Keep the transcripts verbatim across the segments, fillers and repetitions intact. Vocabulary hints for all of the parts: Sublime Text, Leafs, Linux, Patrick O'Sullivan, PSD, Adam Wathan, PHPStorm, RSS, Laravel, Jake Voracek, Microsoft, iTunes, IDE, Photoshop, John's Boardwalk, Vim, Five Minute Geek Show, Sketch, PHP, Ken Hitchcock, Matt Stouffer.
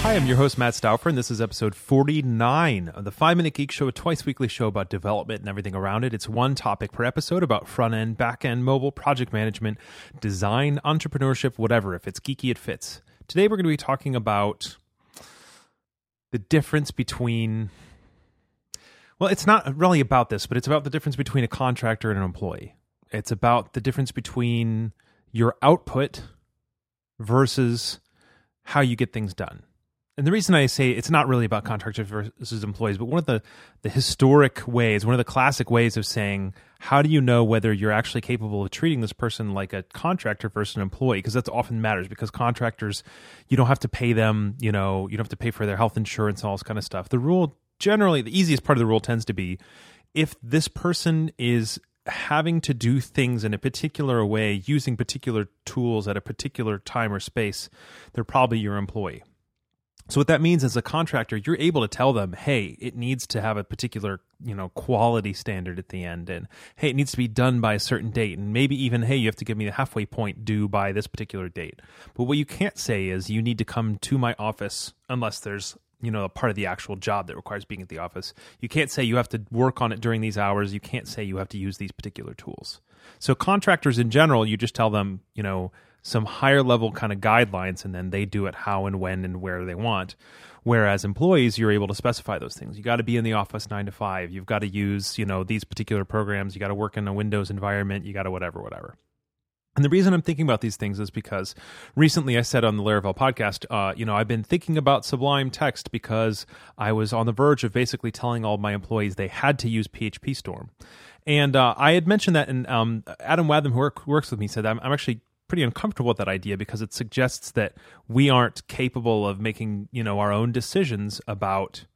Hi, I'm your host, Matt Stouffer, and this is episode forty-nine of the Five Minute Geek Show, a twice-weekly show about development and everything around it. It's one topic per episode about front-end, back-end, mobile, project management, design, entrepreneurship, whatever. If it's geeky, it fits. Today, we're going to be talking about the difference between... Well, it's not really about this, but it's about the difference between a contractor and an employee. It's about the difference between your output versus how you get things done. And the reason I say it's not really about contractors versus employees, but one of the, the historic ways, one of the classic ways of saying, how do you know whether you're actually capable of treating this person like a contractor versus an employee? Because that's often matters, because contractors, you don't have to pay them, you know, you don't have to pay for their health insurance, all this kind of stuff. The rule, generally, the easiest part of the rule tends to be, if this person is having to do things in a particular way, using particular tools at a particular time or space, they're probably your employee. So what that means as a contractor, you're able to tell them, hey, it needs to have a particular, you know, quality standard at the end. And hey, it needs to be done by a certain date. And maybe even, hey, you have to give me the halfway point due by this particular date. But what you can't say is you need to come to my office unless there's, you know, a part of the actual job that requires being at the office. You can't say you have to work on it during these hours. You can't say you have to use these particular tools. So contractors in general, you just tell them, you know, some higher level kind of guidelines, and then they do it how and when and where they want. Whereas employees, you're able to specify those things. You got to be in the office nine to five. You've got to use, you know, these particular programs. You got to work in a Windows environment. You got to whatever, whatever. And the reason I'm thinking about these things is because recently I said on the Laravel podcast, uh, you know, I've been thinking about Sublime Text because I was on the verge of basically telling all my employees they had to use PHPStorm. And uh, I had mentioned that, and um, Adam Wathan, who work, works with me, said I'm, I'm actually pretty uncomfortable with that idea because it suggests that we aren't capable of making, you know, our own decisions about,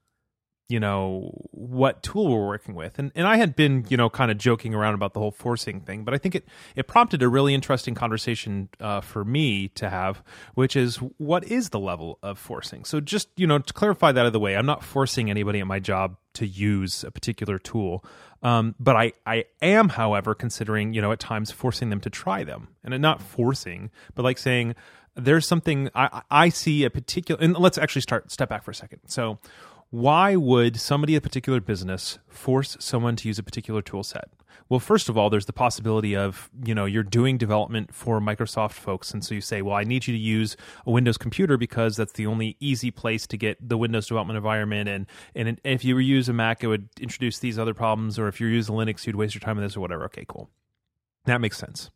you know, what tool we're working with. And and I had been, you know, kind of joking around about the whole forcing thing, but I think it, it prompted a really interesting conversation uh, for me to have, which is, what is the level of forcing? So just, you know, to clarify that out of the way, I'm not forcing anybody at my job to use a particular tool. Um, but I, I am, however, considering, you know, at times forcing them to try them. And not forcing, but like saying, there's something I, I see a particular, and let's actually start, step back for a second. So why would somebody at a particular business force someone to use a particular tool set? Well, first of all, there's the possibility of, you know, you're doing development for Microsoft folks. And so you say, well, I need you to use a Windows computer because that's the only easy place to get the Windows development environment. And, and if you use a Mac, it would introduce these other problems. Or if you use Linux, you'd waste your time on this or whatever. Okay, cool. That makes sense.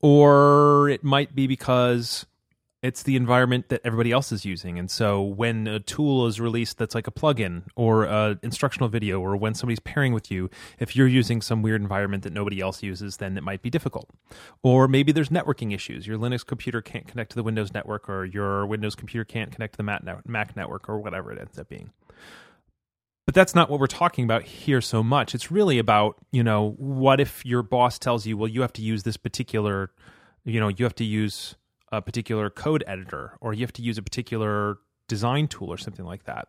Or it might be because it's the environment that everybody else is using. And so when a tool is released that's like a plugin or an instructional video, or when somebody's pairing with you, if you're using some weird environment that nobody else uses, then it might be difficult. Or maybe there's networking issues. Your Linux computer can't connect to the Windows network, or your Windows computer can't connect to the Mac network, or whatever it ends up being. But that's not what we're talking about here so much. It's really about, you know, what if your boss tells you, well, you have to use this particular, you know, you have to use a particular code editor, or you have to use a particular design tool or something like that.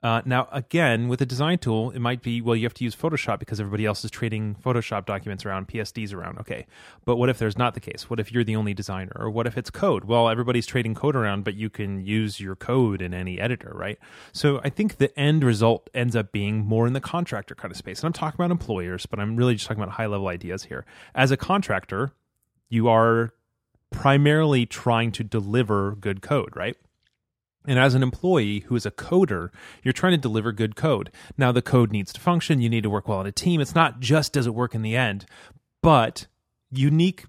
Uh, now, again, with a design tool, it might be, well, you have to use Photoshop because everybody else is trading Photoshop documents around, P S Ds around. Okay, but what if there's not the case? What if you're the only designer? Or what if it's code? Well, everybody's trading code around, but you can use your code in any editor, right? So I think the end result ends up being more in the contractor kind of space. And I'm talking about employers, but I'm really just talking about high-level ideas here. As a contractor, you are primarily trying to deliver good code, right? And as an employee who is a coder, you're trying to deliver good code. Now, the code needs to function. You need to work well in a team. It's not just does it work in the end, but unique,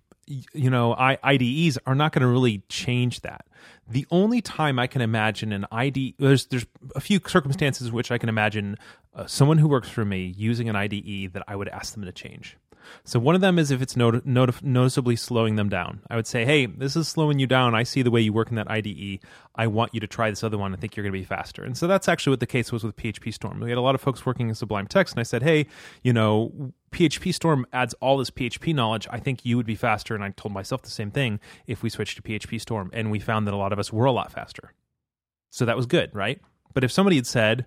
you know, I D Es are not going to really change that. The only time I can imagine an I D E, there's there's a few circumstances in which I can imagine uh, someone who works for me using an I D E that I would ask them to change. So one of them is if it's not, not, noticeably slowing them down. I would say, hey, this is slowing you down. I see the way you work in that I D E. I want you to try this other one. I think you're going to be faster. And so that's actually what the case was with PHPStorm. We had a lot of folks working in Sublime Text, and I said, hey, you know, PHPStorm adds all this P H P knowledge. I think you would be faster, and I told myself the same thing, if we switched to PHPStorm. And we found that a lot of us were a lot faster. So that was good, right? But if somebody had said,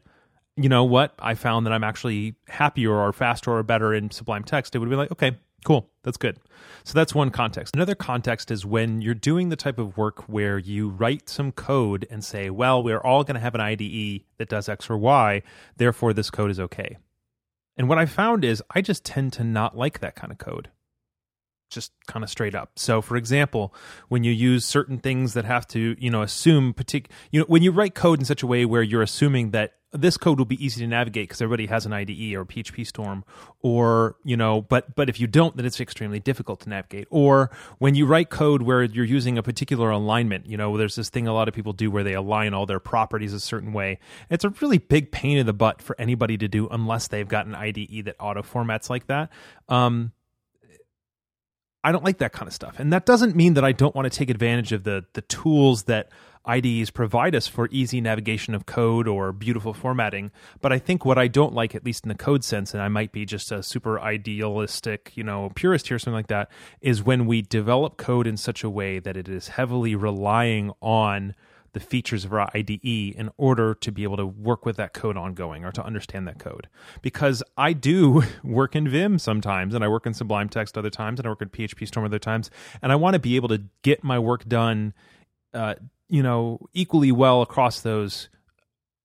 you know what, I found that I'm actually happier or faster or better in Sublime Text, it would be like, okay, cool, that's good. So that's one context. Another context is when you're doing the type of work where you write some code and say, well, we're all going to have an I D E that does X or Y, therefore this code is okay. And what I found is I just tend to not like that kind of code, just kind of straight up. So for example, when you use certain things that have to, you know, assume particular, you know, when you write code in such a way where you're assuming that this code will be easy to navigate because everybody has an I D E or PHPStorm, or, you know, but but if you don't, then it's extremely difficult to navigate. Or when you write code where you're using a particular alignment, you know, there's this thing a lot of people do where they align all their properties a certain way. It's a really big pain in the butt for anybody to do unless they've got an I D E that auto-formats like that. Um, I don't like that kind of stuff. And that doesn't mean that I don't want to take advantage of the the tools that I D Es provide us for easy navigation of code or beautiful formatting. But I think what I don't like, at least in the code sense, and I might be just a super idealistic, you know, purist here or something like that, is when we develop code in such a way that it is heavily relying on the features of our I D E in order to be able to work with that code ongoing or to understand that code. Because I do work in Vim sometimes, and I work in Sublime Text other times, and I work in PHPStorm other times, and I want to be able to get my work done uh, you know, equally well across those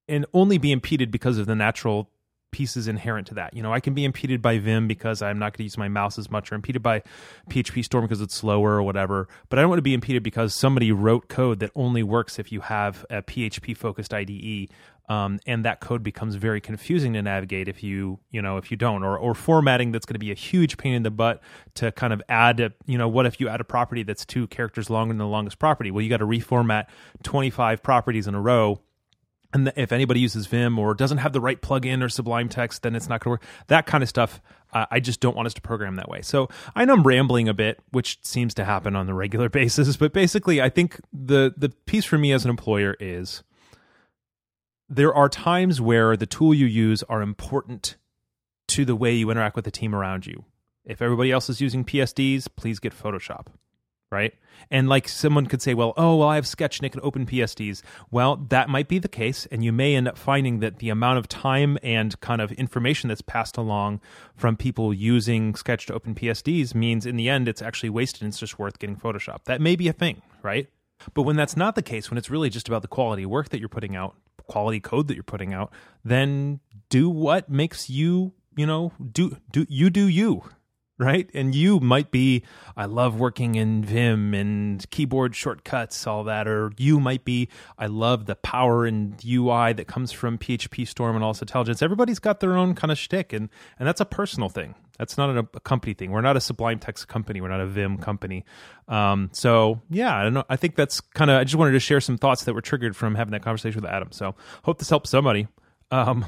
and only be impeded because of the natural pieces inherent to that. You know, I can be impeded by Vim because I'm not going to use my mouse as much, or impeded by PHPStorm because it's slower or whatever, but I don't want to be impeded because somebody wrote code that only works if you have a P H P-focused I D E, um, and that code becomes very confusing to navigate if you, you know, if you don't, or or formatting that's going to be a huge pain in the butt to kind of add, a, you know, what if you add a property that's two characters longer than the longest property? Well, you got to reformat twenty-five properties in a row. And if anybody uses Vim or doesn't have the right plugin or Sublime Text, then it's not going to work. That kind of stuff, uh, I just don't want us to program that way. So I know I'm rambling a bit, which seems to happen on a regular basis. But basically, I think the the piece for me as an employer is there are times where the tool you use are important to the way you interact with the team around you. If everybody else is using P S Ds, please get Photoshop. Right? And like someone could say, well, oh, well, I have Sketch and it can open P S Ds. Well, that might be the case. And you may end up finding that the amount of time and kind of information that's passed along from people using Sketch to open P S Ds means in the end, it's actually wasted and it's just worth getting Photoshop. That may be a thing, right? But when that's not the case, when it's really just about the quality work that you're putting out, quality code that you're putting out, then do what makes you, you know, do, do you do you. Right? And you might be, I love working in Vim and keyboard shortcuts, all that. Or you might be, I love the power and U I that comes from PHPStorm and also intelligence. Everybody's got their own kind of shtick, and, and that's a personal thing. That's not a, a company thing. We're not a Sublime Text company. We're not a Vim company. Um, so yeah, I don't know. I think that's kind of, I just wanted to share some thoughts that were triggered from having that conversation with Adam. So hope this helps somebody. Um,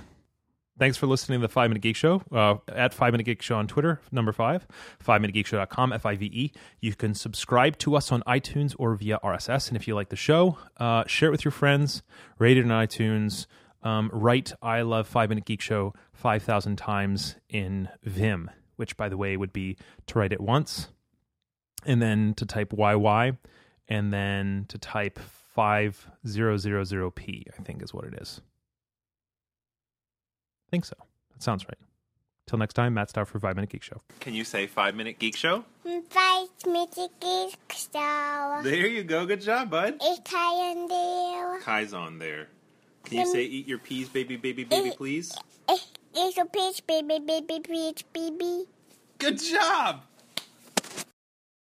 Thanks for listening to the Five Minute Geek Show, uh, at Five Minute Geek Show on Twitter, number five, five minute geek show dot com, F I V E. You can subscribe to us on iTunes or via R S S. And if you like the show, uh, share it with your friends, rate it on iTunes, um, write I love Five Minute Geek Show five thousand times in Vim, which, by the way, would be to write it once, and then to type Y Y, and then to type five thousand P, I think is what it is. I think so. That sounds right. Till next time, Matt Stouffer for Five Minute Geek Show. Can you say Five Minute Geek Show? Five Minute Geek Show. There you go. Good job, bud. Kai on there. Kai's on there. Can you um, say eat your peas, baby, baby, baby, it, please? Eat your peas, baby, baby, peas, baby. Good job.